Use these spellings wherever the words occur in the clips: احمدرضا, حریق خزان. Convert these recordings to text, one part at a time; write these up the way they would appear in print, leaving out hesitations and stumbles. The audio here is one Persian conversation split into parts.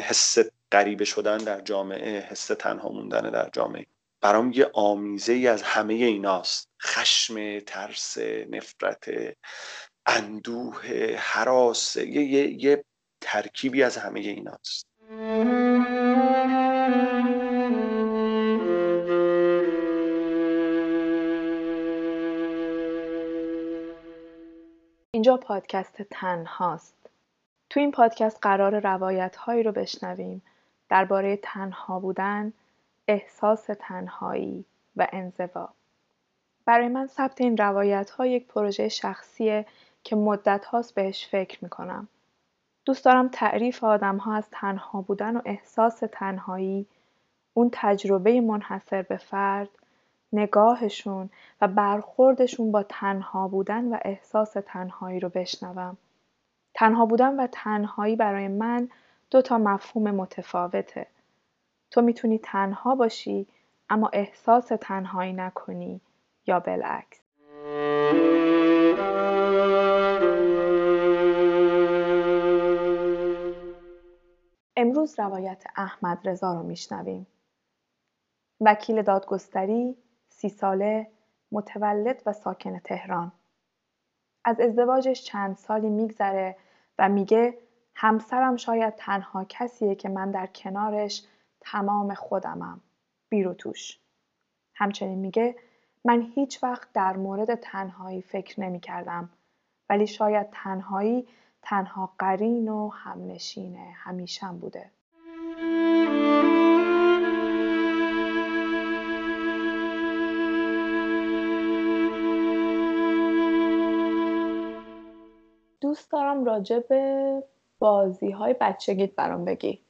حس غریبه شدن در جامعه، حس تنها موندن در جامعه، برام یه آمیزه ای از همه ایناست. خشم، ترس، نفرت، اندوه، هراس، یه ترکیبی از همه ایناست. اینجا پادکست تنهاست. تو این پادکست قرار روایت هایی رو بشنویم درباره تنها بودن، احساس تنهایی و انزوا. برای من ثبت این روایت ها یک پروژه شخصیه که مدت هاست بهش فکر میکنم. دوست دارم تعریف آدم ها از تنها بودن و احساس تنهایی، اون تجربه منحصر به فرد، نگاهشون و برخوردشون با تنها بودن و احساس تنهایی رو بشنوم. تنها بودن و تنهایی برای من دو تا مفهوم متفاوته. تو میتونی تنها باشی اما احساس تنهایی نکنی یا بالعکس. امروز روایت احمدرضا رو میشنویم. وکیل دادگستری، 30 ساله، متولد و ساکن تهران. از ازدواجش چند سالی میگذره و میگه همسرم شاید تنها کسیه که من در کنارش تمام خودمم، بیر و توش. همچنین میگه من هیچ وقت در مورد تنهایی فکر نمیکردم، ولی شاید تنهایی تنها قرین و همنشینه همیشم بوده. دوست دارم راجع به بازی‌های بچگیت برام بگی.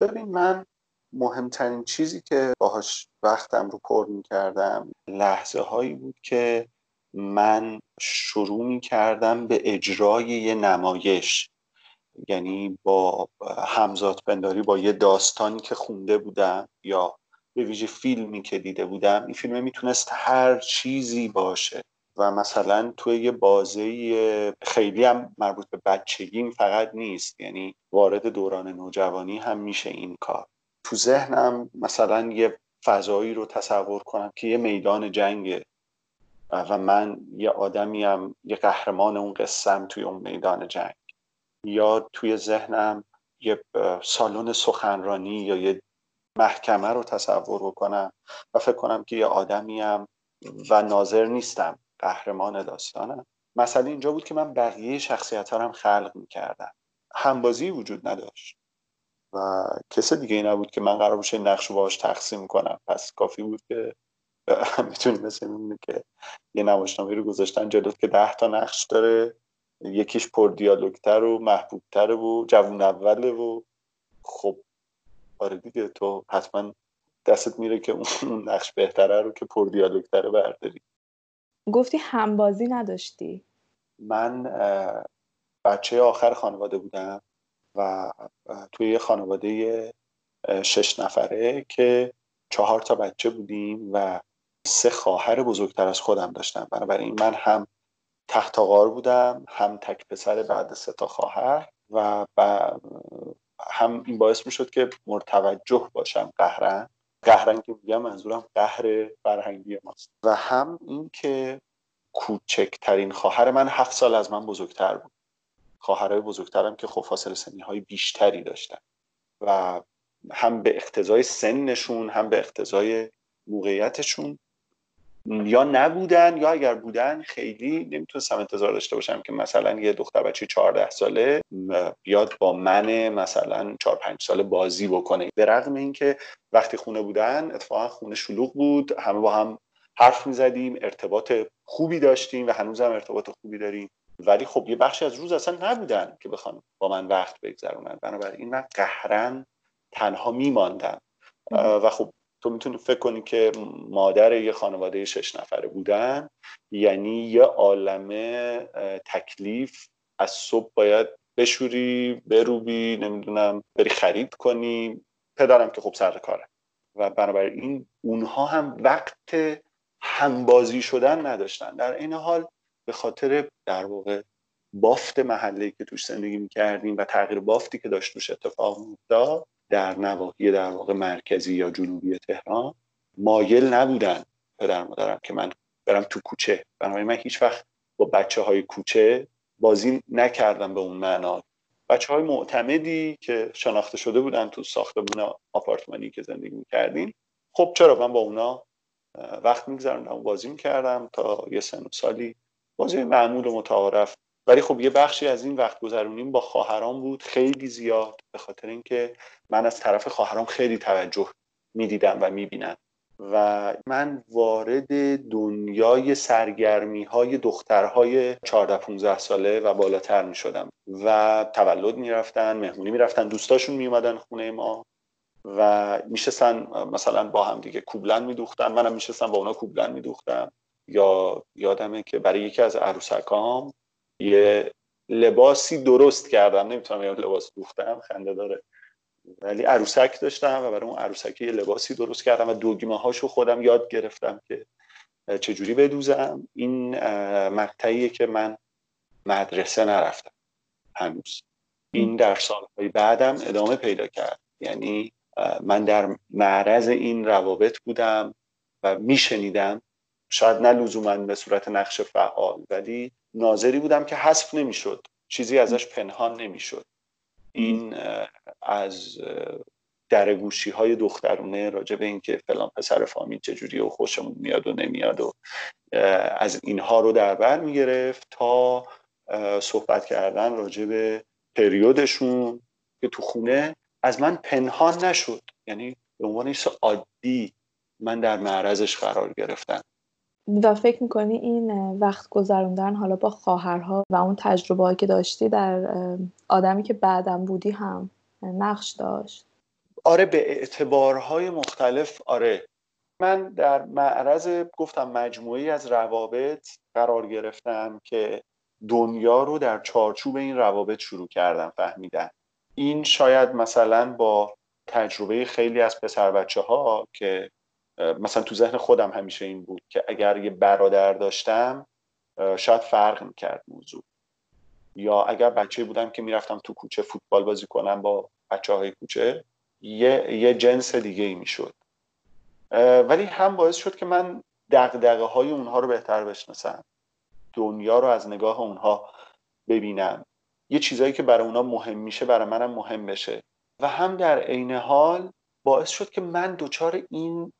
ببین، من مهمترین چیزی که باهاش وقتم رو پر می‌کردم لحظه هایی بود که من شروع می‌کردم به اجرای یه نمایش، یعنی با همزاد پنداری با یه داستانی که خونده بودم یا به ویژه فیلمی که دیده بودم. این فیلم میتونست هر چیزی باشه و مثلا توی یه بازه خیلی هم مربوط به بچگیم فقط نیست، یعنی وارد دوران نوجوانی هم میشه این کار. تو ذهنم مثلا یه فضایی رو تصور کنم که یه میدان جنگه و من یه آدمیم، یه قهرمان اون قصه‌ام توی اون میدان جنگ، یا توی ذهنم یه سالن سخنرانی یا یه محکمه رو تصور بکنم و فکر کنم که یه آدمیم و ناظر نیستم، قهرمان داستانم. مسئله اینجا بود که من بقیه شخصیت‌ها رو هم خلق می‌کردم. همبازی وجود نداشت و کس دیگه ای نبود که من قرار باشه نقش رو باهاش تقسیم کنم. پس کافی بود که میتونیم مثل اینه که یه نمایشنامه رو گذاشتن جلوت که 10 تا نقش داره، یکیش پر دیالوگتر و محبوبتره و جوون اوله و خب آره دیگه، تو حتما دستت میره که اون نقش بهتره رو که پر دیالوگتره برداری. گفتی همبازی نداشتی؟ من بچه آخر خانواده بودم و توی یه خانواده 6 نفره که 4 تا بچه بودیم و 3 خواهر بزرگتر از خودم داشتم. بنابراین من هم تحت غار بودم، هم تک پسر بعد 3 تا خواهر و هم این باعث می شد که مرتوجه باشم. قهرن که میگم منظورم قهر فرهنگی ماست. و هم این که کوچکترین خواهر من 7 سال از من بزرگتر بود. خواهرای بزرگترم که خب فاصله سنی های بیشتری داشتن و هم به اقتضای سنشون هم به اقتضای موقعیتشون یا نبودن، یا اگر بودن خیلی نمیتونستم انتظار داشته باشم که مثلا یه دختر بچه 14 ساله بیاد با من مثلا 4-5 ساله بازی بکنه. به رغم اینکه وقتی خونه بودن اتفاقا خونه شلوغ بود، همه با هم حرف میزدیم، ارتباط خوبی داشتیم و هنوزم ارتباط خوبی داریم، ولی خب یه بخشی از روز اصلا نبودن که بخوام با من وقت بگذرونن. بنابراین من قهرن تنها میماندم و خب تو میتونی فکر کنی که مادر یه خانواده 6 نفره بودن یعنی یه عالمه تکلیف از صبح باید بشوری، بروبی، نمیدونم بری خرید کنی. پدرم که خب سر کاره و بنابراین اونها هم وقت همبازی شدن نداشتن. در این حال به خاطر در واقع بافت محله‌ای که توش زندگی می‌کردیم و تغییر بافتی که داشت توش اتفاق می‌افتاد در نواحی در واقع مرکزی یا جنوبی تهران مایل نبودن پدر مادرم که من برم تو کوچه. بنابراین من هیچ وقت با بچه های کوچه بازی نکردم به اون معنا. بچه های معتمدی که شناخته شده بودن تو ساختمون آپارتمانی که زندگی می‌کردیم، خب چرا من با اونا وقت می‌گذروندم، بازی می‌کردم تا یه سن و سالی، بازی معمول و متعارف. ولی خب یه بخشی از این وقت گذرونیم با خواهرام بود، خیلی زیاد، به خاطر اینکه من از طرف خواهرام خیلی توجه می‌دیدم و می‌بینم و من وارد دنیای سرگرمی‌های دخترهای 14-15 ساله و بالاتر می‌شدم و تولد می‌رفتن، مهمونی می‌رفتن، دوستاشون می‌اومدن خونه ما و می‌شستن مثلا با هم دیگه کوبلن می‌دوختن، منم می‌شستم با اونا کوبلن می‌دوختم. یا یادمه که برای یکی از عروسکام یه لباسی درست کردم، نمیتونم یه لباس دوختم، خنده داره، ولی عروسک داشتم و برای اون عروسکی یه لباسی درست کردم و دوگمه هاشو خودم یاد گرفتم که چجوری بدوزم. این مقطعیه که من مدرسه نرفتم هنوز. این در سالهای بعدم ادامه پیدا کرد، یعنی من در معرض این روابط بودم و میشنیدم، شاید نه لزوماً به صورت نقش فعال، ولی ناظری بودم که حذف نمیشد، چیزی ازش پنهان نمیشد. این از درگوشی های دخترونه راجع به این که فلان پسر فامیل چجوری و خوشمون میاد و نمیاد و از اینها رو در بر میگرفت تا صحبت کردن راجع به پریودشون که تو خونه از من پنهان نشد، یعنی به عنوان یه عادی من در معرضش قرار گرفتم. و فکر میکنی این وقت گذروندن حالا با خواهرها و اون تجربه‌ای که داشتی در آدمی که بعدم بودی هم نقش داشت؟ آره، به اعتبارهای مختلف. آره، من در معرض گفتم مجموعی از روابط قرار گرفتم که دنیا رو در چارچوب این روابط شروع کردم فهمیدن. این شاید مثلا با تجربه خیلی از پسر بچه‌ها که مثلا تو ذهن خودم همیشه این بود که اگر یه برادر داشتم شاید فرق میکرد موضوع، یا اگر بچه بودم که میرفتم تو کوچه فوتبال بازی کنم با بچه های کوچه یه جنس دیگه ای میشد، ولی هم باعث شد که من دغدغه های اونها رو بهتر بشناسم، دنیا رو از نگاه اونها ببینم، یه چیزایی که برای اونها مهم میشه برای منم مهم بشه و هم در عین حال باعث شد که من دچار این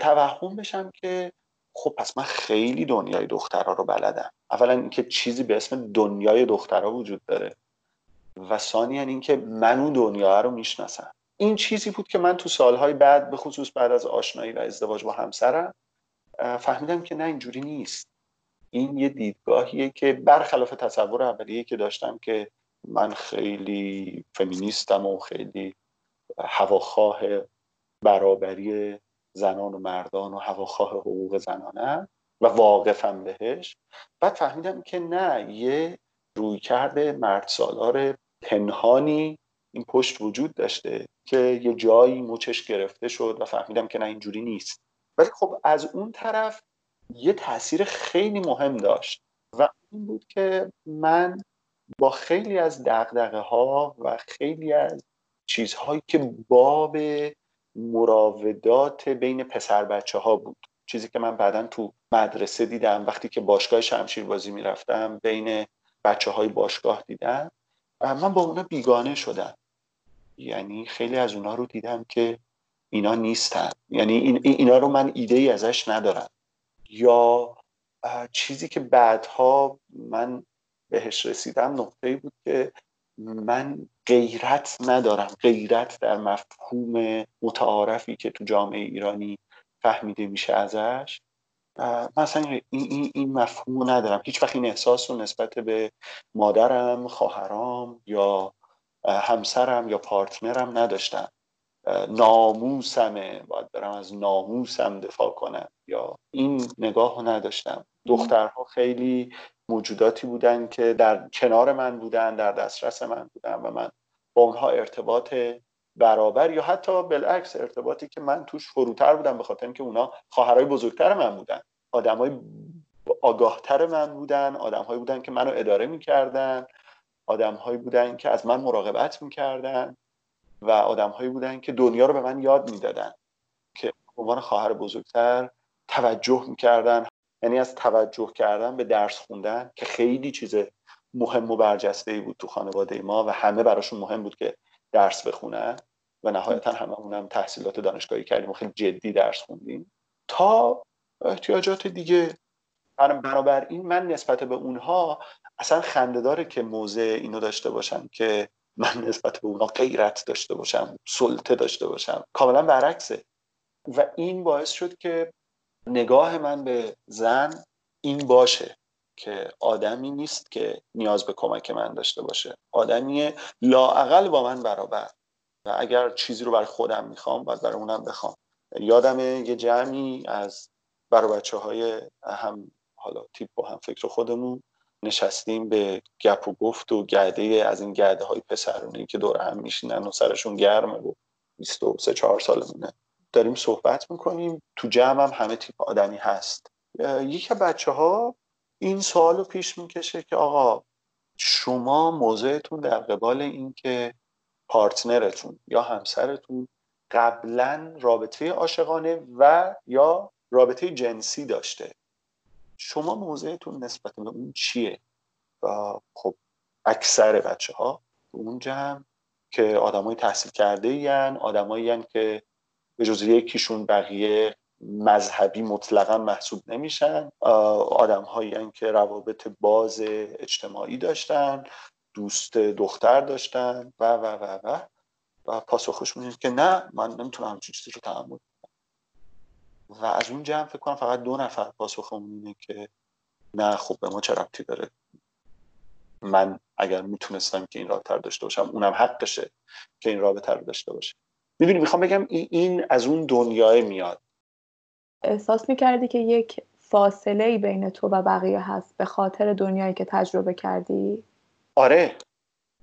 توهم بشم که خب پس من خیلی دنیای دخترها رو بلدم. اولا اینکه چیزی به اسم دنیای دخترها وجود داره و ثانیا اینکه من اون دنیا رو میشناسم. این چیزی بود که من تو سالهای بعد، به خصوص بعد از آشنایی و ازدواج با همسرم، فهمیدم که نه، اینجوری نیست. این یه دیدگاهیه که برخلاف تصور اولیه که داشتم که من خیلی فمینیستم و خیلی هواخواه برابری زنان و مردان و هواخواه حقوق زنانه و واقفم بهش، بعد فهمیدم که نه، یه رویکرد مردسالار پنهانی این پشت وجود داشته که یه جایی مچش گرفته شد و فهمیدم که نه، اینجوری نیست. ولی خب از اون طرف یه تأثیر خیلی مهم داشت و این بود که من با خیلی از دغدغه‌ها و خیلی از چیزهایی که باب مراودات بین پسر بچه ها بود، چیزی که من بعداً تو مدرسه دیدم، وقتی که باشگاه شمشیر بازی میرفتم بین بچه های باشگاه دیدم، من با اونا بیگانه شدم، یعنی خیلی از اونا رو دیدم که اینا نیستن، یعنی اینا رو من ایده ای ازش ندارم. یا چیزی که بعدها من بهش رسیدم نقطه‌ای بود که من غیرت ندارم، غیرت در مفهوم متعارفی که تو جامعه ایرانی فهمیده میشه ازش، مثلا این مفهوم ندارم. هیچ وقت این احساس رو نسبت به مادرم، خواهرام یا همسرم یا پارتنرم نداشتم. ناموسمه، باید برم از ناموسم دفاع کنم، یا این نگاه رو نداشتم. دخترها خیلی موجوداتی بودن که در کنار من بودن، در دسترس من بودن و من با اونها ارتباط برابر یا حتی بالعکس ارتباطی که من توش فروتر بودم، به خاطر اینکه اونا خواهرای بزرگتر من بودن، آدمای آگاهتر من بودن، آدمهایی بودن که منو اداره می‌کردن، آدمهایی بودن که از من مراقبت می‌کردن و آدم‌هایی بودن که دنیا رو به من یاد میدادن، که عنوان خواهر بزرگتر توجه میکردن، یعنی از توجه کردن به درس خوندن که خیلی چیز مهم و برجسته‌ای بود تو خانواده ما و همه براشون مهم بود که درس بخونن و نهایتا هممونم تحصیلات دانشگاهی کردیم و خیلی جدی درس خوندیم تا احتیاجات دیگه. بنابراین من نسبت به اونها اصلا خنده‌داره که موزه اینو داشته باشم که من نسبت به اونها غیرت داشته باشم، سلطه داشته باشم، کاملا برعکسه. و این باعث شد که نگاه من به زن این باشه که آدمی نیست که نیاز به کمک من داشته باشه، آدمی لااقل با من برابر و اگر چیزی رو برای خودم میخوام باید برای اونم بخوام. یادمه یه جمعی از برای بچه‌های هم حالا تیپ با هم فکر خودمون نشستیم به گپ و گفت و گرده از این گرده های پسرونی که دور هم میشینن و سرشون گرمه و 23-24 سالمونه داریم صحبت میکنیم، تو جمع هم همه تیپ آدمی هست. یکی بچه‌ها این سوال رو پیش میکشه که آقا شما موضعتون در قبال این که پارتنرتون یا همسرتون قبلا رابطه عاشقانه و یا رابطه جنسی داشته، شما موضعتون نسبت به اون چیه؟ و خب اکثر بچه ها اون جمع که آدم های تحصیل کرده این آدم هایی که به جز یکیشون بقیه مذهبی مطلقا محسوب نمیشن، آدم هایی که روابط باز اجتماعی داشتن، دوست دختر داشتن و و و و و پاسخش میدیم که نه من نمیتونم همچین چیزی رو تحمل. و از اون جمع فکر کنم فقط 2 نفر پاسخمون اینه که نه خب به ما چه ربطی داره، من اگر میتونستم که این رابطه رو داشته باشم اونم حقشه که این رابطه رو داشته باشه. میبینی میخوام بگم این از اون دنیای میاد. احساس میکردی که یک فاصله بین تو و بقیه هست به خاطر دنیایی که تجربه کردی؟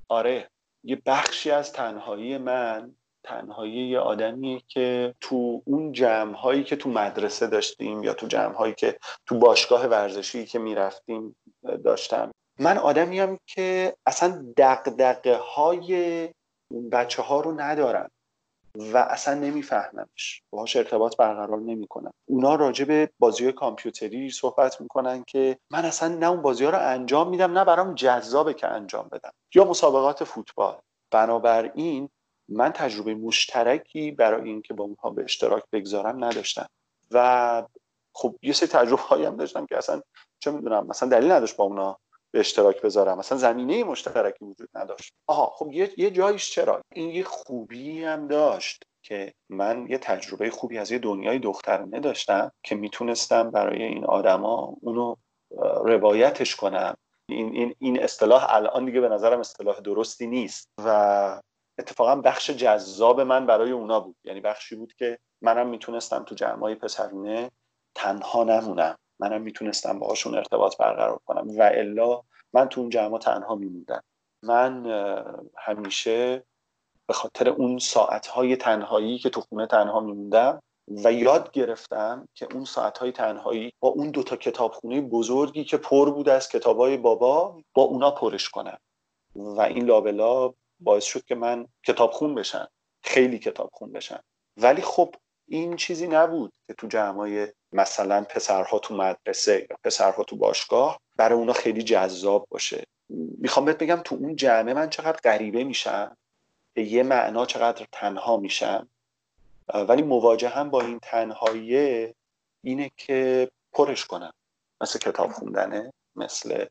آره یه بخشی از تنهایی من تنهایی یه آدمیه که تو اون جمع‌هایی که تو مدرسه داشتیم یا تو جمع‌هایی که تو باشگاه ورزشی که میرفتیم داشتم. من آدمیم که اصلا دغدغه‌های بچه‌ها رو ندارم و اصلا نمیفهممش، باهاش ارتباط برقرار نمیکنم. اونا راجع به بازی‌های کامپیوتری صحبت میکنن که من اصلا نه اون بازی‌ها رو انجام میدم نه برام جذابه که انجام بدم، یا مسابقات فوتبال. بنابراین من تجربه مشترکی برای اینکه با اونها به اشتراک بگذارم نداشتم و خب یه سری تجربه هایی هم داشتم که اصلا چه میدونم مثلا دلیل نداشت با اونها به اشتراک بذارم، مثلا زمینه مشترکی وجود نداشت. آها خب یه جایش چرا؟ این یه خوبی هم داشت که من یه تجربه خوبی از یه دنیای دخترانه داشتم که میتونستم برای این آدما اونو روایتش کنم. این اصطلاح الان دیگه به نظرم اصطلاح درستی نیست و اتفاقا بخش جذاب من برای اونا بود، یعنی بخشی بود که منم میتونستم تو جمعای پسرونه تنها نمونم، منم میتونستم باهاشون ارتباط برقرار کنم و الا من تو اون جمعا تنها میموندم. من همیشه به خاطر اون ساعتهای تنهایی که تو خونه تنها میموندم و یاد گرفتم که اون ساعتهای تنهایی با اون 2 تا کتابخونه بزرگی که پر بود از کتابای بابا با اونا پرش کنم و این لابلاب باعث شد که من خیلی کتابخون بشم. ولی خب این چیزی نبود که تو جمعای مثلا پسرها تو مدرسه یا پسرها تو باشگاه برای اونا خیلی جذاب باشه. میخوام بهت بگم تو اون جمعه من چقدر غریبه میشم، به یه معنا چقدر تنها میشم، ولی مواجه هم با این تنهایی اینه که پرش کنم، مثل کتاب خوندنه، مثل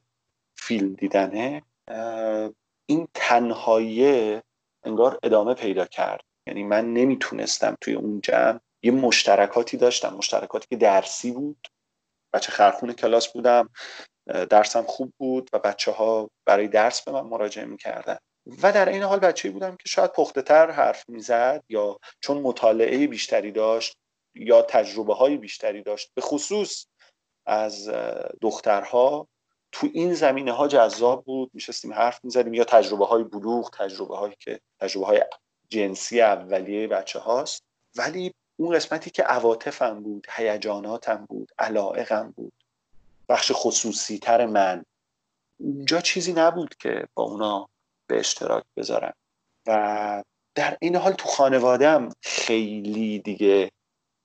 فیلم دیدنه. این تنهایی انگار ادامه پیدا کرد، یعنی من نمیتونستم توی اون جمع، یه مشترکاتی داشتم، مشترکاتی که درسی بود، بچه خرخون کلاس بودم، درسم خوب بود و بچه ها برای درس به من مراجعه میکردن و در این حال بچه‌ای بودم که شاید پخته تر حرف میزد یا چون مطالعه بیشتری داشت یا تجربه های بیشتری داشت به خصوص از دخترها تو این زمینه ها جذاب بود، میشستیم حرف میزدیم یا تجربه های بلوغ، تجربه های جنسی اولیه بچه هاست. ولی اون قسمتی که عواطفم بود، هیجاناتم بود، علایقم بود، بخش خصوصی تر من، اونجا چیزی نبود که با اونا به اشتراک بذارم و در این حال تو خانوادم خیلی دیگه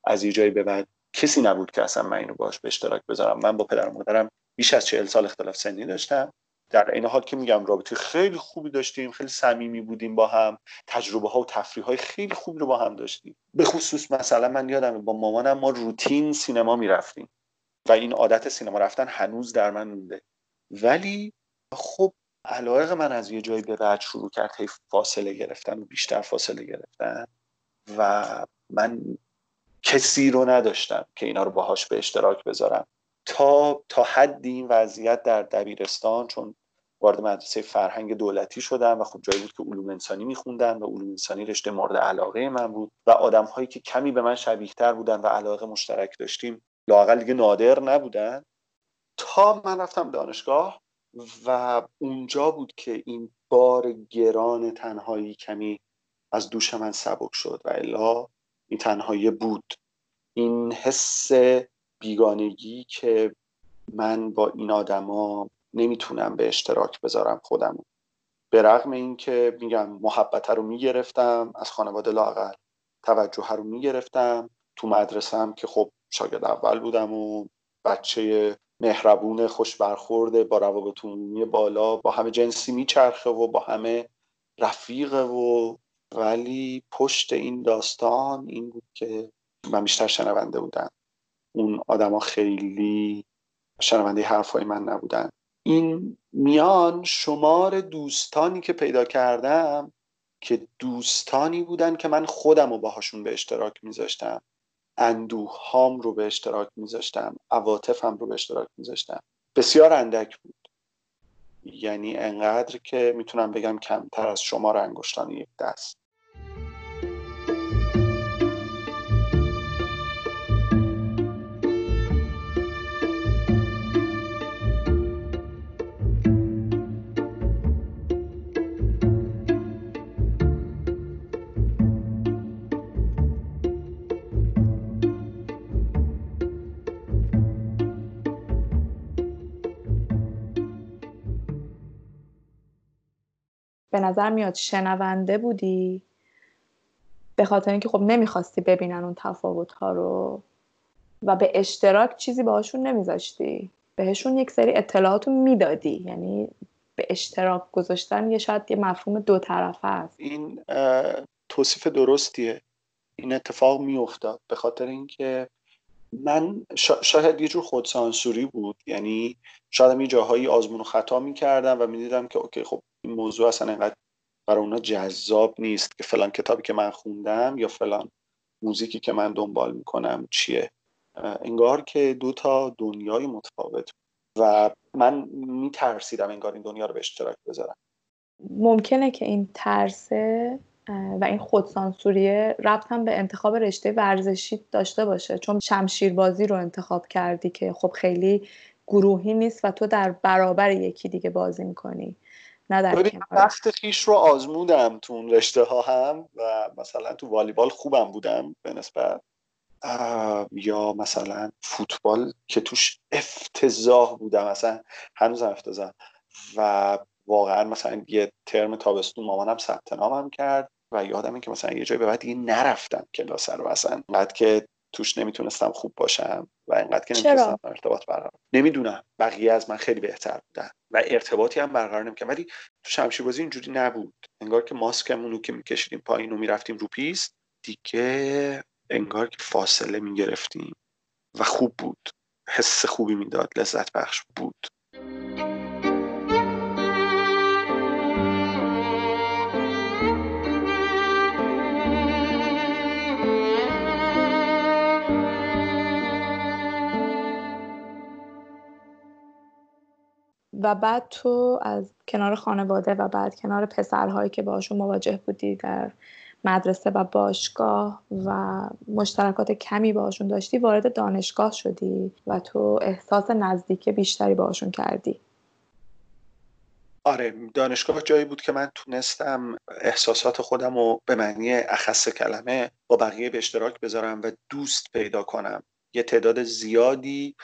از یه جایی به بعد کسی نبود که اصلا من اینو باهاش به اشتراک بذارم. من با پدر و مادرم بیش از 40 سال اختلاف سنی داشتم، در این حال که میگم رابطه خیلی خوبی داشتیم، خیلی صمیمی بودیم با هم، تجربه ها و تفریح های خیلی خوبی رو با هم داشتیم. به خصوص مثلا من یادمه با مامانم ما روتین سینما میرفتیم و این عادت سینما رفتن هنوز در من مونده. ولی خب علاقه من از یه جایی به بعد شروع کرد هی فاصله گرفتن و بیشتر فاصله گرفتن و من کسی رو نداشتم که اینا رو باهاش به اشتراک بذارم تا حدی این وضعیت در دبیرستان، چون وارد مدرسه فرهنگ دولتی شدم و خب جایی بود که علوم انسانی میخوندم و علوم انسانی رشته مورد علاقه من بود و آدم هایی که کمی به من شبیه‌تر بودن و علاقه مشترک داشتیم لااقل دیگه نادر نبودن. تا من رفتم دانشگاه و اونجا بود که این بار گران تنهایی کمی از دوش من سبک شد و الا این تنهایی بود، این حس بیگانگی که من با این آدما نمیتونم به اشتراک بذارم خودم، به رغم این که میگم محبت رو میگرفتم از خانواده، لااقل توجه رو میگرفتم. تو مدرسه‌ام که خب شاگرد اول بودم و بچه مهربون، خوش برخورده، با روابط عمومی بالا، با همه جنسی میچرخه و با همه رفیقه و ولی پشت این داستان این بود که من بیشتر شنونده بودم، اون آدما خیلی شنونده حرفای من نبودن. این میان شمار دوستانی که پیدا کردم که دوستانی بودن که من خودم رو باهاشون به اشتراک میذاشتم، اندوهام رو به اشتراک میذاشتم، عواطفم رو به اشتراک میذاشتم، بسیار اندک بود. یعنی انقدر که میتونم بگم کمتر از شمار انگشتان یک دست. به نظر میاد شنونده بودی به خاطر اینکه خب نمیخواستی ببینن اون تفاوت‌ها رو و به اشتراک چیزی باهاشون نمیذاشتی، بهشون یک سری اطلاعاتو میدادی. یعنی به اشتراک گذاشتن یه شاید یه مفهوم دو طرفه است. این توصیف درستیه. این اتفاق میافتاد به خاطر اینکه من شاید یه جور خودسانسوری بود، یعنی شاید یه جاهایی آزمون و خطا میکردم و میدیدم که اوکی خب این موضوع اصلا اینقدر برای اونا جذاب نیست که فلان کتابی که من خوندم یا فلان موزیکی که من دنبال میکنم چیه. انگار که دو تا دنیای متفاوت و من میترسیدم انگار این دنیا رو به اشتراک بذارم. ممکنه که این ترسه و این خودسانسوریه ربط هم به انتخاب رشته ورزشی داشته باشه، چون شمشیربازی رو انتخاب کردی که خب خیلی گروهی نیست و تو در برابر یکی دیگه بازی میکنی. وقت خیش رو آزمودم تو اون رشته ها هم و مثلا تو والیبال خوبم بودم به نسبت، یا مثلا فوتبال که توش افتضاح بودم، مثلا هنوزم افتضاح و واقعا مثلا یه ترم تابستون مامانم ثبت نامم کرد و یادم این که مثلا یه جایی به بعد دیگه نرفتم کلاس رو، اصلا انقدر که توش نمیتونستم خوب باشم و انقدر که نمیتونستم ارتباط برقرار کنم. نمیدونم بقیه از من خیلی بهتر بودن و ارتباطی هم برقرار نمیکردم. ولی تو شمشیربازی اینجوری نبود، انگار که ماسکمون رو که میکشیدیم پایین و میرفتیم رو پیست دیگه، انگار که فاصله میگرفتیم و خوب بود، حس خوبی میداد، لذت بخش بود. و بعد تو از کنار خانواده و بعد کنار پسرهایی که باشون مواجه بودی در مدرسه و باشگاه و مشترکات کمی باشون داشتی، وارد دانشگاه شدی و تو احساس نزدیکی بیشتری باشون کردی. آره، دانشگاه جایی بود که من تونستم احساسات خودم رو به معنی اخص کلمه با بقیه به اشتراک بذارم و دوست پیدا کنم. یه تعداد زیادی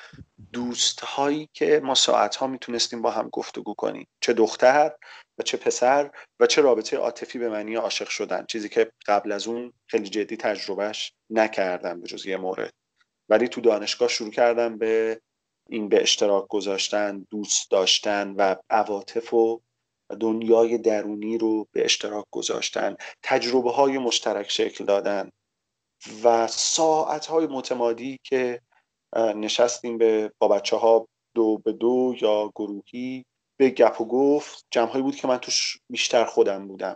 دوستهایی که ما ساعتها میتونستیم با هم گفتگو کنیم، چه دختر و چه پسر و چه رابطه عاطفی به معنی عاشق شدن، چیزی که قبل از اون خیلی جدی تجربهش نکردم به جز یه مورد. ولی تو دانشگاه شروع کردم به این به اشتراک گذاشتن، دوست داشتن و عواطف و دنیای درونی رو به اشتراک گذاشتن، تجربه های مشترک شکل دادن و ساعت های متمادی که نشستیم با بچه ها دو به دو یا گروهی به گپ و گفت، جمع‌هایی بود که من توش بیشتر خودم بودم،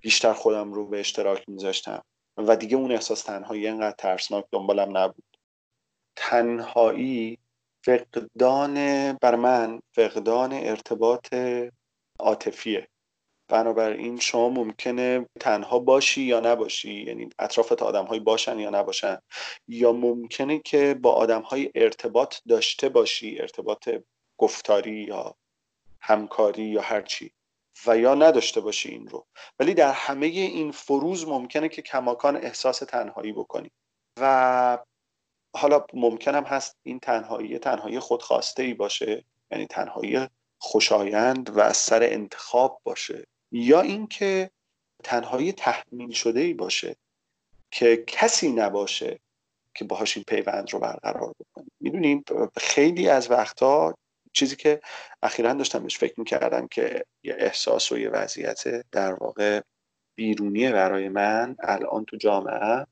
بیشتر خودم رو به اشتراک میذاشتم و دیگه اون احساس تنهایی انقدر ترسناک دنبالم نبود. تنهایی بر من فقدان ارتباط عاطفیه. بنابراین شما ممکنه تنها باشی یا نباشی، یعنی اطرافت آدم‌هایی باشن یا نباشن، یا ممکنه که با آدم‌های ارتباط داشته باشی، ارتباط گفتاری یا همکاری یا هر چی، و یا نداشته باشی این رو. ولی در همه این فروز ممکنه که کماکان احساس تنهایی بکنی و حالا ممکنم هست این تنهایی خودخواسته‌ای باشه، یعنی تنهایی خوشایند و از سر انتخاب باشه، یا اینکه تنهایی تحمیل شده‌ای باشه که کسی نباشه که باهاش این پیوند رو برقرار بکنیم. میدونیم خیلی از وقتها چیزی که اخیراً داشتم بهش فکر میکردم که یه احساس و یه وضعیت در واقع بیرونیه برای من الان تو جامعه،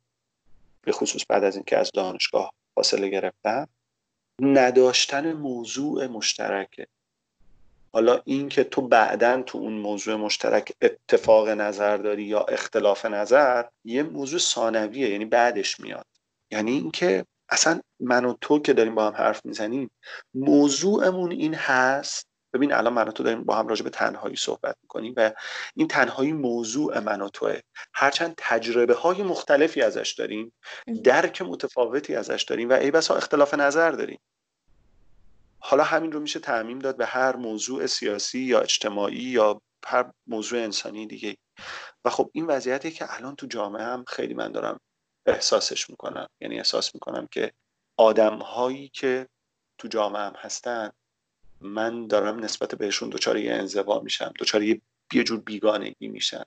به خصوص بعد از اینکه از دانشگاه فاصله گرفتم، نداشتن موضوع مشترکه. حالا این که تو بعداً تو اون موضوع مشترک اتفاق نظر داری یا اختلاف نظر یه موضوع ثانویه، یعنی بعدش میاد. یعنی این که اصلا من و تو که داریم با هم حرف میزنیم موضوعمون این هست. ببین الان من و تو داریم با هم راجع به تنهایی صحبت میکنیم و این تنهایی موضوع من و توه، هرچند تجربه های مختلفی ازش داریم، درک متفاوتی ازش داریم و ای بسا اختلاف نظر داریم. حالا همین رو میشه تعمیم داد به هر موضوع سیاسی یا اجتماعی یا هر موضوع انسانی دیگه. و خب این وضعیتی که الان تو جامعه هم خیلی من دارم احساسش میکنم، یعنی احساس میکنم که آدم هایی که تو جامعه هم هستن من دارم نسبت بهشون دچار یه انزوا میشم، دچار یه جور بیگانگی میشم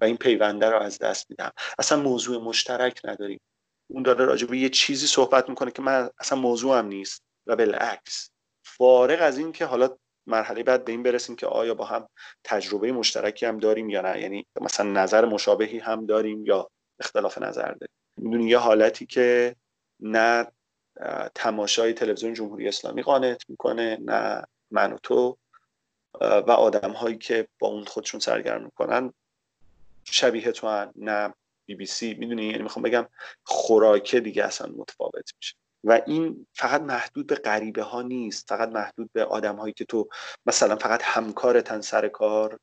و این پیونده رو از دست میدم. اصلا موضوع مشترک نداریم، اون داره راجع به یه چیزی صحبت میکنه که من اصلا موضوعم نیست و بالعکس. فارغ از این که حالا مرحله بعد به این برسیم که آیا با هم تجربه مشترکی هم داریم یا نه، یعنی مثلا نظر مشابهی هم داریم یا اختلاف نظر داریم. میدونی یه حالتی که نه تماشای تلویزیون جمهوری اسلامی قانعت میکنه، نه من و تو و آدم هایی که با اون خودشون سرگرم میکنن شبیه تو هن، نه BBC. میدونی یعنی میخوام بگم خوراکه دیگه اصلا متفاوت میشه. و این فقط محدود به غریبه ها نیست، فقط محدود به آدم هایی که تو مثلا فقط همکارتن سر کار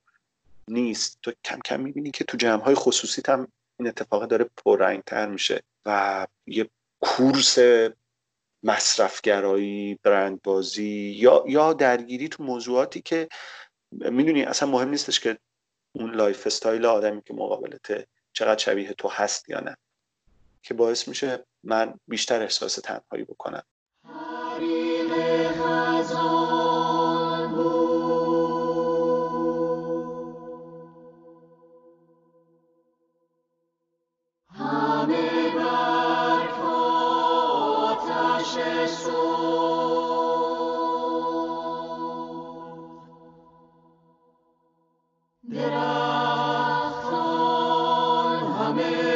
نیست، تو کم کم میبینی که تو جمع های خصوصیت هم این اتفاق داره پررنگ تر میشه و یه کورس مصرفگرایی، برندبازی یا درگیری تو موضوعاتی که میدونی اصلا مهم نیستش که اون لایف استایل آدمی که مقابلته چقدر شبیه تو هست یا نه، که باعث میشه من بیشتر احساس تنهایی بکنم. حریق خزان بود، همه برف آتش سوخت، درختان همه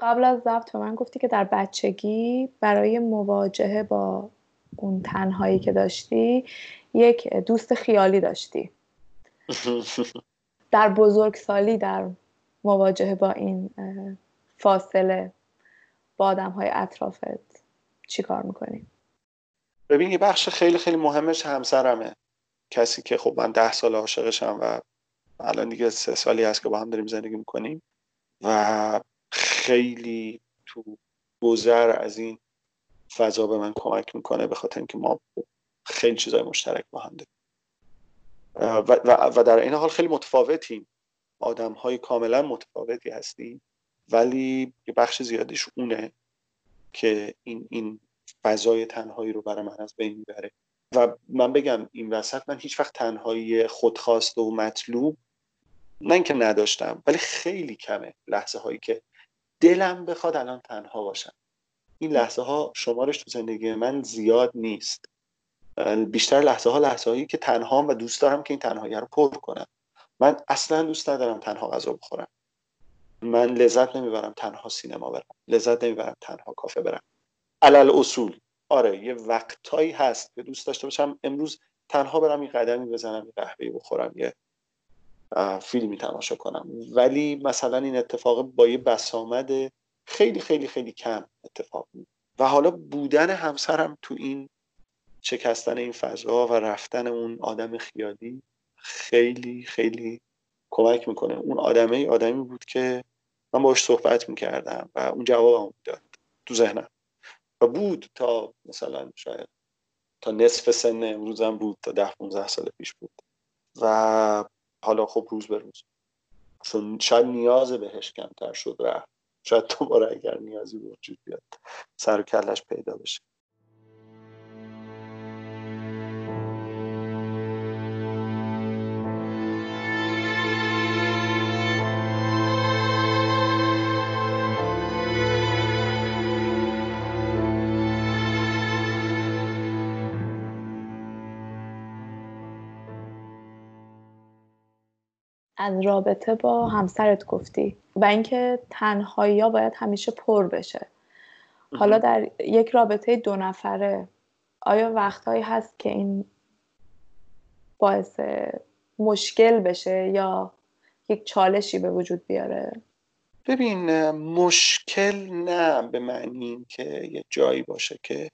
قبل از ضبط به من گفتی که در بچگی برای مواجهه با اون تنهایی که داشتی یک دوست خیالی داشتی. در بزرگسالی در مواجهه با این فاصله با آدم‌های اطرافت چی کار می‌کنی؟ ببین یه بخش خیلی خیلی مهمش همسرمه، کسی که خب من 10 سال عاشقشم و الان دیگه 3 سالی هست که با هم داریم زندگی می‌کنیم و خیلی تو گذر از این فضا به من کمک میکنه، به خاطر اینکه ما خیلی چیزای مشترک با هم داریم و در این حال خیلی متفاوتیم، آدم‌های کاملا متفاوتی هستیم، ولی یه بخش زیادیش اونه که این فضای تنهایی رو برای من از بین میبره. و من بگم این وسط من هیچ وقت تنهایی خودخواسته و مطلوب نه اینکه نداشتم، ولی خیلی کمه لحظه هایی که دلم بخواد الان تنها باشم. این لحظه ها شمارش تو زندگی من زیاد نیست، بیشتر لحظه هایی که تنهام و دوست دارم که این تنهایی رو پر کنم. من اصلا دوست ندارم تنها غذا بخورم، من لذت نمیبرم تنها سینما برم، لذت نمیبرم تنها کافه برم. علل اصول آره یه وقتایی هست که دوست داشته باشم امروز تنها برم این قدمی بزنم، یه قهوه‌ای بخورم، یه فیلمی تماشا کنم، ولی مثلا این اتفاق با یه بسامد خیلی خیلی خیلی کم اتفاق میفته. و حالا بودن همسرم تو این شکستن این فضا و رفتن اون آدم خیالی خیلی خیلی کمک میکنه. اون آدمی بود که من باهاش صحبت میکردم و اون جوابم داد تو ذهنم و بود تا مثلا شاید تا نصف سن امروزم بود، تا 10-15 سال پیش بود و حالا خب روز به روز چون شاید نیاز بهش کمتر شد رفت، شاید دوباره اگر نیازی به وجود بیاد سر و کلش پیدا بشه. از رابطه با همسرت گفتی و اینکه تنهایی‌ها باید همیشه پر بشه. حالا در یک رابطه 2 نفره آیا وقتهایی هست که این باعث مشکل بشه یا یک چالشی به وجود بیاره؟ ببین مشکل نه به معنی این که یه جایی باشه که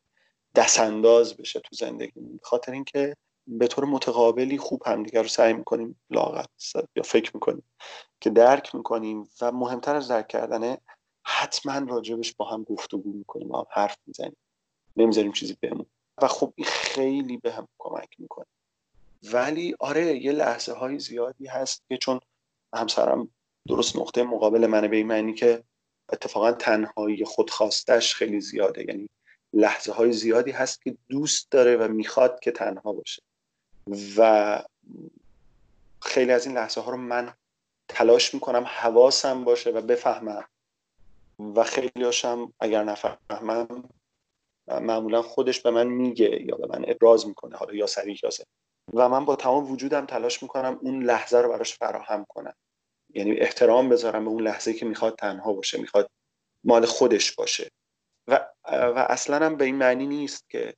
دستانداز بشه تو زندگی، خاطر این که به طور متقابلی خوب همدیگر رو سعی میکنیم لاغت یا فکر میکنیم که درک میکنیم و مهمتر از درک کردنه حتما راجبش با هم گفتگو میکنیم، با هم حرف میزنیم، نمیذاریم چیزی بمونه و خب این خیلی به هم کمک میکنه. ولی آره یه لحظه های زیادی هست که چون همسرم درست نقطه مقابل منه، به این معنی که اتفاقا تنهایی خودخواستش خیلی زیاده، یعنی لحظه های زیادی هست که دوست داره و میخواد که تنها باشه و خیلی از این لحظه ها رو من تلاش میکنم حواسم باشه و بفهمم و خیلی هاشم اگر نفهمم معمولا خودش به من میگه یا به من ابراز میکنه، حالا یا صریح یا و من با تمام وجودم تلاش میکنم اون لحظه رو براش فراهم کنم، یعنی احترام بذارم به اون لحظه که میخواد تنها باشه، میخواد مال خودش باشه و اصلا هم به این معنی نیست که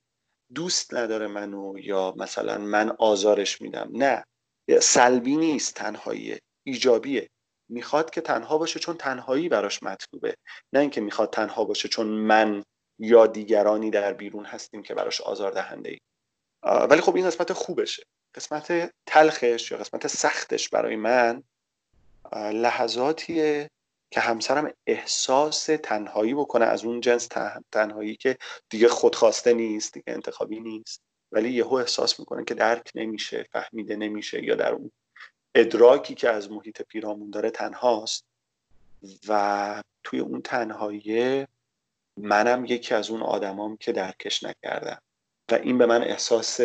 دوست نداره منو یا مثلا من آزارش میدم، نه سلبی نیست، تنهاییه، ایجابیه، میخواد که تنها باشه چون تنهایی براش مطلوبه، نه اینکه میخواد تنها باشه چون من یا دیگرانی در بیرون هستیم که براش آزار دهنده ایم. ولی خب این قسمت خوبشه. قسمت تلخش یا قسمت سختش برای من لحظاتیه که همسرم احساس تنهایی بکنه از اون جنس تنهایی که دیگه خودخواسته نیست، دیگه انتخابی نیست، ولی یهو احساس میکنه که درک نمیشه، فهمیده نمیشه یا در اون ادراکی که از محیط پیرامون داره تنهاست و توی اون تنهایی منم یکی از اون آدمام که درکش نکردم و این به من احساس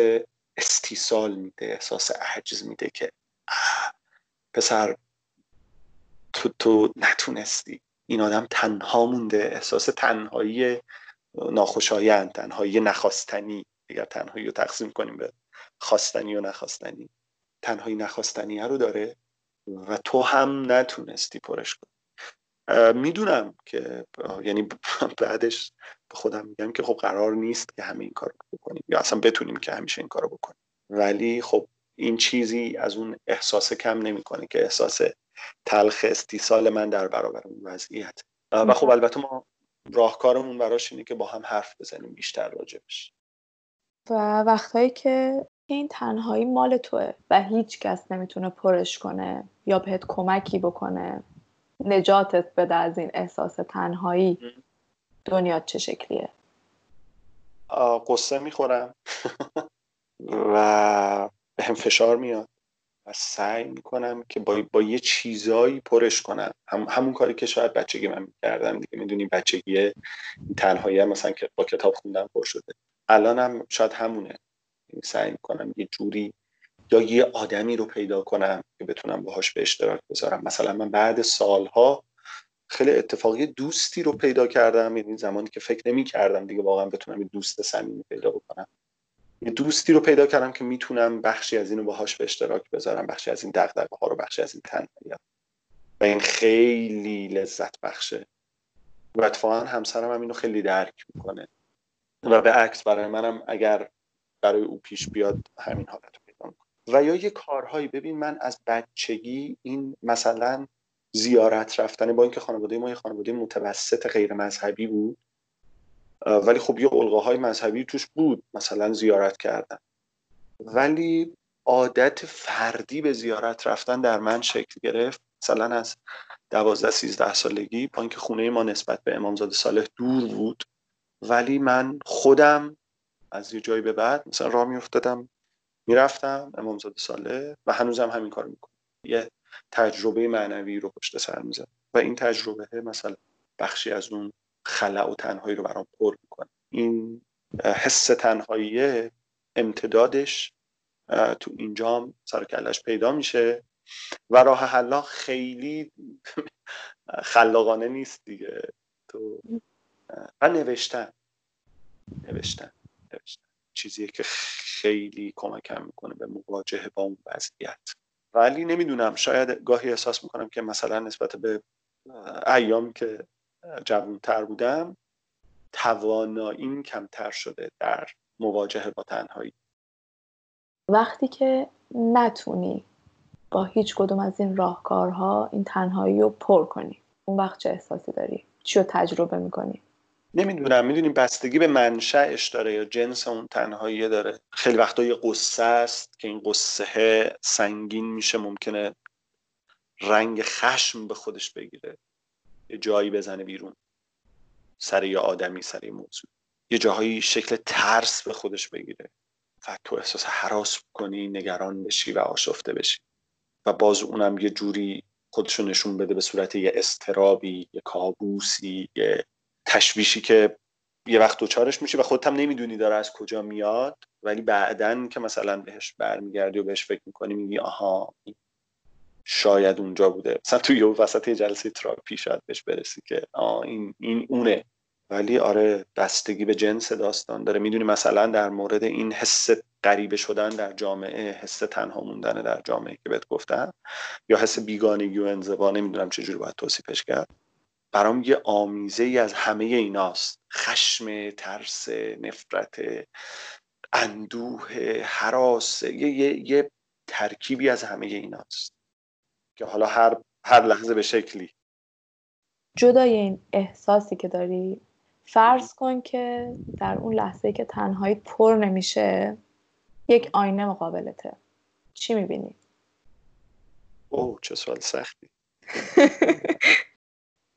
استیصال میده، احساس عجز میده که پسر تو نتونستی، این آدم تنها مونده، احساس تنهایی ناخوشایند، تنهایی نخواستنی. اگر تنهایی رو تقسیم کنیم به خواستنی و نخواستنی، تنهایی نخواستنی رو داره و تو هم نتونستی پرش کنی. میدونم که یعنی بعدش به خودم میگم که خب قرار نیست که همه این کار رو بکنیم یا اصلا بتونیم که همیشه این کار رو بکنیم، ولی خب این چیزی از اون احساس کم نمیکنه که احساس تلخ استیصال من در برابر اون وضعیت و خب البته ما راهکارمون براش اینه که با هم حرف بزنیم بیشتر راجبش. و وقتایی که این تنهایی مال توه و هیچ کس نمیتونه پرش کنه یا بهت کمکی بکنه نجاتت بده از این احساس تنهایی، دنیا چه شکلیه؟ قصه میخورم و به هم فشار میاد و سعی میکنم که با یه چیزایی پرش کنم. همون کاری که شاید بچگی من میکردم دیگه. میدونی بچگی تنهایی مثلا که با کتاب خوندن پر شده، الانم شاید همونه. سعی میکنم یه جوری یا یه آدمی رو پیدا کنم که بتونم باهاش به اشتراک بذارم. مثلا من بعد سالها خیلی اتفاقی دوستی رو پیدا کردم، یعنی زمانی که فکر نمی کردم دیگه واقعا بتونم یه دوست صمیمی پیدا بکنم. یه دوستی رو پیدا کردم که میتونم بخشی از اینو باهاش به اشتراک بذارم، بخشی از این دغدغه ها رو، بخشی از این تنهایی، و این خیلی لذت بخشه. و اتفاقا همسرم هم اینو خیلی درک میکنه و به عکس برای منم اگر برای او پیش بیاد همین حالت رو پیدا میکنه. و یا یه کارهایی، ببین من از بچگی این مثلا زیارت رفتن، با اینکه خانواده ما یه خانواده متوسط غیر مذهبی بود ولی خب یه الغاهای مذهبی توش بود، مثلا زیارت کردن، ولی عادت فردی به زیارت رفتن در من شکل گرفت. مثلا از 12-13 سالگی، با اینکه خونه ما نسبت به امامزاده صالح دور بود، ولی من خودم از یه جایی به بعد مثلا راه میافتادم میرفتم امامزاده صالح و هنوزم همین کارو میکنم. یه تجربه معنوی رو پشت سر میذارم و این تجربه مثلا بخشی از اون خلأ و تنهایی رو برام پر میکنه. این حس تنهایی امتدادش تو اینجام سر و کلش پیدا میشه و راه حل خیلی خلاقانه نیست دیگه. تو من نوشتن چیزیه که خیلی کمکم میکنه به مواجهه با اون وضعیت. ولی نمیدونم، شاید گاهی احساس میکنم که مثلا نسبت به ایام که جوان‌تر بودم تواناییم کمتر شده در مواجهه با تنهایی. وقتی که نتونی با هیچ کدوم از این راهکارها این تنهایی رو پر کنی، اون وقت چه احساسی داری؟ چی رو تجربه میکنی؟ نمیدونم، میدونیم بستگی به منشأش داره یا جنس اون تنهایی داره. خیلی وقتا یه قصه است که این قصه سنگین میشه، ممکنه رنگ خشم به خودش بگیره، یه جایی بزنه بیرون سر یه آدمی، سر یه موضوع. یه جاهایی شکل ترس به خودش بگیره و تو احساس هراس کنی، نگران بشی و آشفته بشی و باز اونم یه جوری خودشو نشون بده به صورت یه اضطرابی، یه کابوسی، یه تشویشی که یه وقت دوچارش میشی و خودت هم نمیدونی داره از کجا میاد، ولی بعدن که مثلا بهش برمیگردی و بهش فکر میکنی میگی آها شاید اونجا بوده. مثلا توی وسط یه جلسه تراپی شاید بهش برسی که این اونه. ولی آره، بستگی به جنس داستان داره. میدونی مثلا در مورد این حس غریبه شدن در جامعه، حس تنها موندن در جامعه که بهت گفتم، یا حس بیگانگی و انزوا، نمیدونم چجوری باید توصیفش کرد، برام یه آمیزه ای از همه ایناست. خشم، ترس، نفرت، اندوه، هراس، یه ترکیبی از همه ایناست که حالا هر لحظه به شکلی. جدای این احساسی که داری، فرض کن که در اون لحظه که تنهاییت پر نمیشه یک آینه مقابلته، چی میبینی؟ اوه چه سوال سختی.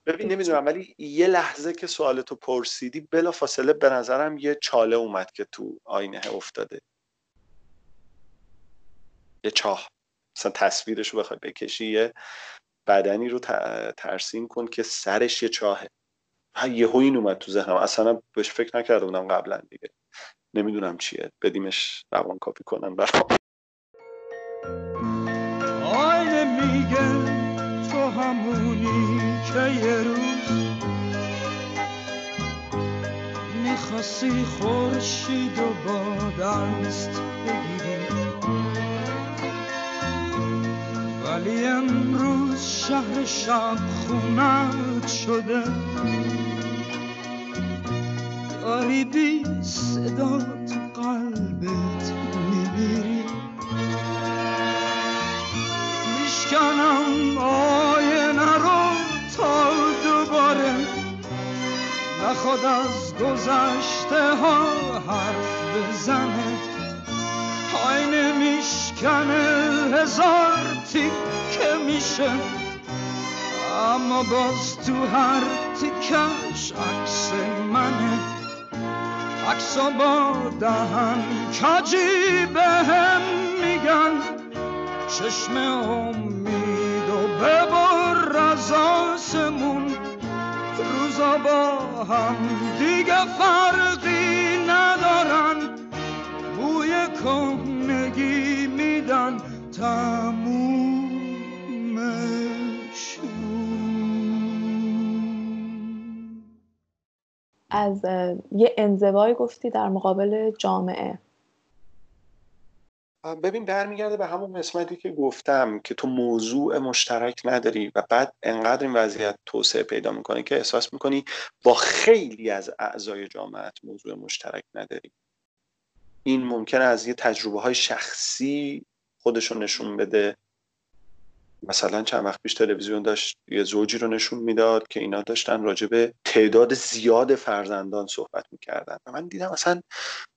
ببین نمیدونم، ولی یه لحظه که سوالتو پرسیدی بلا فاصله به نظرم یه چاله اومد که تو آینه افتاده، یه چاه. مثلا تصویرش رو بخوای بکشی، یه بدنی رو ترسیم کن که سرش یه چاهه. یهو این اومد تو ذهنم، اصلا بهش فکر نکرده بودم قبلا دیگه. نمیدونم چیه، بدیمش روان کاپی کنم برام. آینه میگه تو همونی که یه روز میخواستی خورشید و با دست بگیری، ولی امروز شهر شب خونت شده، داری بی صدا تو قلبت میمیری. میشکنم آینه رو تا دوباره، نخواد از گذشته ها حرف بزنه. آینه میشکنه هزار تیکه میشه، اما اما باز تو هر تیکش عکس منه، عکسا با دهن کجی به هم میگن، چشم امید و ببر از آسمون، روزا با هم دیگه فرقی ندارن، بوی کهنگی میدن تمومشون. از یه انزوایی گفتی در مقابل جامعه. ببین برمیگرده به همون قسمتی که گفتم که تو موضوع مشترک نداری و بعد انقدر این وضعیت توسعه پیدا میکنه که احساس میکنی با خیلی از اعضای جامعه موضوع مشترک نداری. این ممکنه از یه تجربه های شخصی خودشو نشون بده. مثلا چند وقت پیش تلویزیون داشت یه زوجی رو نشون میداد که اینا داشتن راجع به تعداد زیاد فرزندان صحبت میکردن و من دیدم اصلا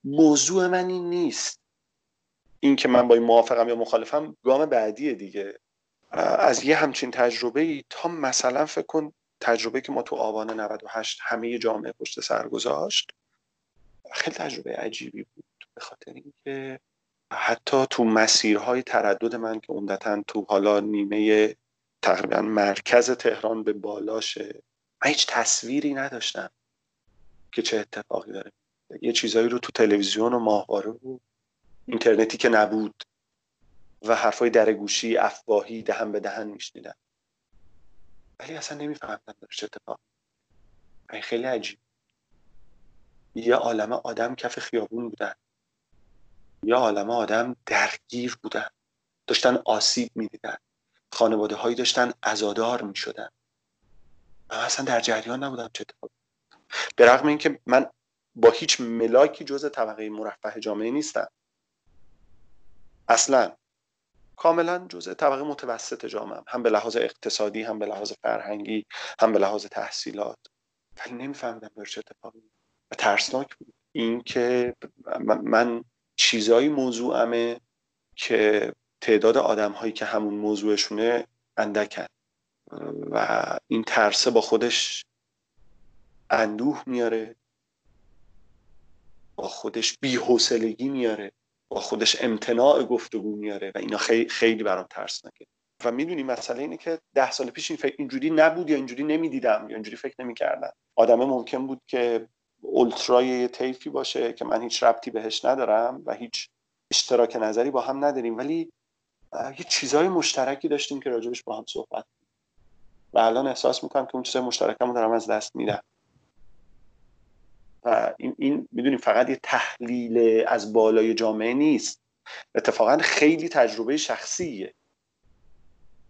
موضوع من این نیست، این که من با این موافقم یا مخالفم گام بعدیه دیگه. از یه همچین تجربه‌ای تا مثلا فکر کن تجربه‌ای که ما تو آبان 98 همه جامعه پشت سر گذاشت، خیلی تجربه عجیبی بود به خاطر اینکه حتی تو مسیرهای تردد من که عمدتاً تو حالا نیمه تقریباً مرکز تهران به بالاشه، من هیچ تصویری نداشتم که چه اتفاقی داره. یه چیزایی رو تو تلویزیون و ماهواره و اینترنتی که نبود و حرفای درگوشی افواهی دهن به دهن میشنیدم، ولی اصلا نمیفهمدم چه اتفاق. این خیلی عجیب. یه عالمه آدم کف خیابون بودن، یه عالمه آدم درگیر بودن، داشتن آسیب میدیدن، خانواده هایی داشتن عزادار میشدن. من اصلا در جریان نبودم چه اتفاق، به رغم اینکه من با هیچ ملاکی جز طبقه مرفه جامعه نیستم، اصلا کاملا جزء طبقه متوسط جامعه هم به لحاظ اقتصادی، هم به لحاظ فرهنگی، هم به لحاظ تحصیلات، ولی نمیفهمیدم برای چه اتفاقی و ترسناک بود این که من چیزایی موضوعمه که تعداد آدمهایی که همون موضوعشونه اندکن و این ترسه با خودش اندوه میاره، با خودش بی‌حوصلگی میاره، با خودش امتناع گفتگو میاره و اینا خیلی برام ترسناکه. و میدونی مسئله اینه که 10 سال پیش این فکر اینجوری نبود یا اینجوری نمیدیدم یا اینجوری فکر نمیکردم. آدمه ممکن بود که اولترای طیفی باشه که من هیچ ربطی بهش ندارم و هیچ اشتراک نظری با هم نداریم، ولی یه چیزای مشترکی داشتیم که راجبش با هم صحبت و الان احساس میکنم که اون چیزای مشترکمو دارم از دست میدم. و این میدونیم فقط یه تحلیل از بالای جامعه نیست، اتفاقا خیلی تجربه شخصیه.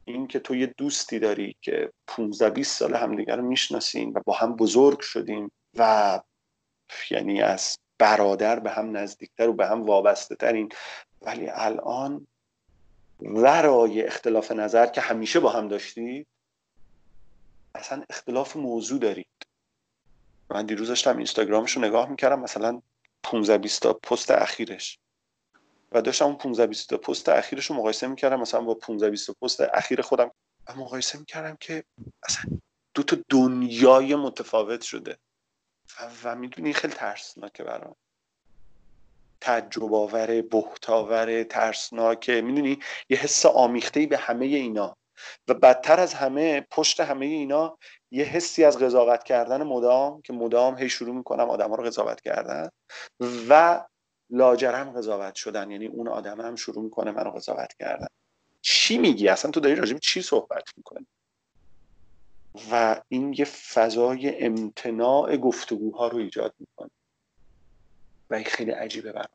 این که تو یه دوستی داری که 15-20 سال همدیگر رو میشناسیم و با هم بزرگ شدیم و یعنی از برادر به هم نزدیکتر و به هم وابسته ترین، ولی الان ورای اختلاف نظر که همیشه با هم داشتید اصلا اختلاف موضوع دارید. من دیروز داشتم اینستاگرامش رو نگاه میکردم، مثلا 15-20 تا پست اخیرش، و داشتم اون 15-20 تا پست اخیرش رو مقایسه میکردم مثلا با 15-20 تا پست اخیر خودم و مقایسه میکردم که اصلا دو تا دنیای متفاوت شده و میدونی خیلی ترسناکه برام، تعجب‌آوره، بهت‌آوره، ترسناکه. میدونی یه حس آمیخته‌ای به همه اینا و بدتر از همه پشت همه اینا یه حسی از قضاوت کردن مدام که مدام هی شروع میکنم آدما رو قضاوت کردن و لاجرم قضاوت شدن، یعنی اون آدم هم شروع میکنه منو قضاوت کردن. چی میگی اصلا؟ تو داری راجع به چی صحبت میکنی؟ و این یه فضای امتناع گفتگوها رو ایجاد میکنه و این خیلی عجیبه برام.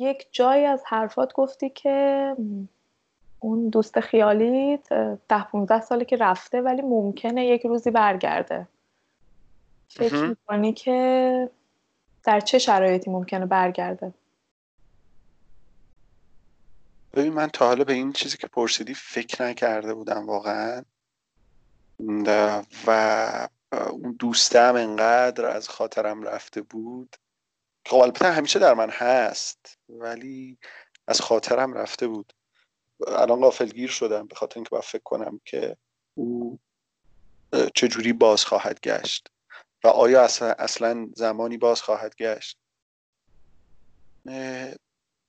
یک جایی از حرفات گفتی که اون دوست خیالی 10-15 ساله که رفته ولی ممکنه یک روزی برگرده. فکر می‌کنی که در چه شرایطی ممکنه برگرده؟ ببین من تا حالا به این چیزی که پرسیدی فکر نکرده بودم واقعا، و اون دوستم انقدر از خاطرم رفته بود که البته همیشه در من هست ولی از خاطرم رفته بود. الان غافلگیر شدم به خاطر اینکه باید فکر کنم که او چجوری باز خواهد گشت و آیا اصلا زمانی باز خواهد گشت.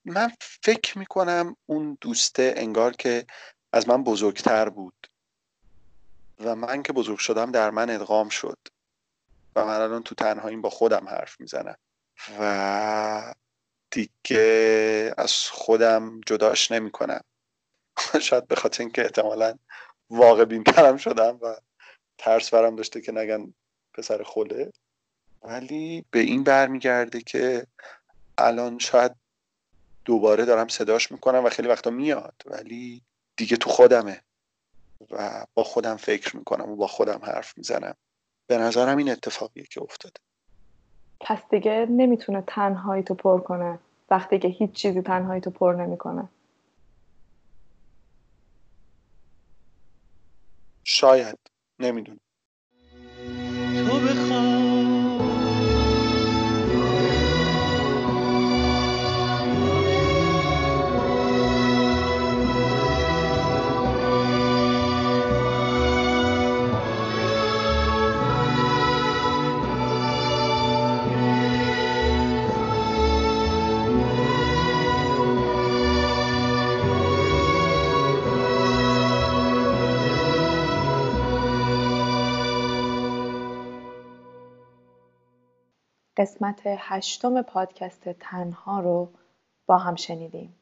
من فکر میکنم اون دوسته انگار که از من بزرگتر بود و من که بزرگ شدم در من ادغام شد و من الان تو تنهاییم با خودم حرف میزنم و دیگه از خودم جداش نمی کنم. شاید به خاطر اینکه احتمالاً واقع بین‌ترم شدم و ترس برم داشته که نگن پسر خوله، ولی به این برمیگرده که الان شاید دوباره دارم صداش میکنم و خیلی وقتا میاد ولی دیگه تو خودمه و با خودم فکر میکنم و با خودم حرف میزنم. به نظرم این اتفاقیه که افتاده. پس دیگه نمیتونه تنهایی تو پر کنه وقتی که هیچ چیزی تنهایی تو پر نمیکنه. شاید، نمیدونم. تو بخواب قسمت 8 پادکست تنها رو با هم شنیدیم.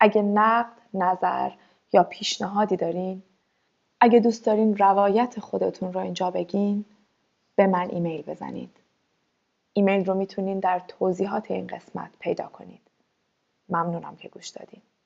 اگه نقد، نظر یا پیشنهادی دارین، اگه دوست دارین روایت خودتون رو اینجا بگین، به من ایمیل بزنید. ایمیل رو میتونین در توضیحات این قسمت پیدا کنید. ممنونم که گوش دادین.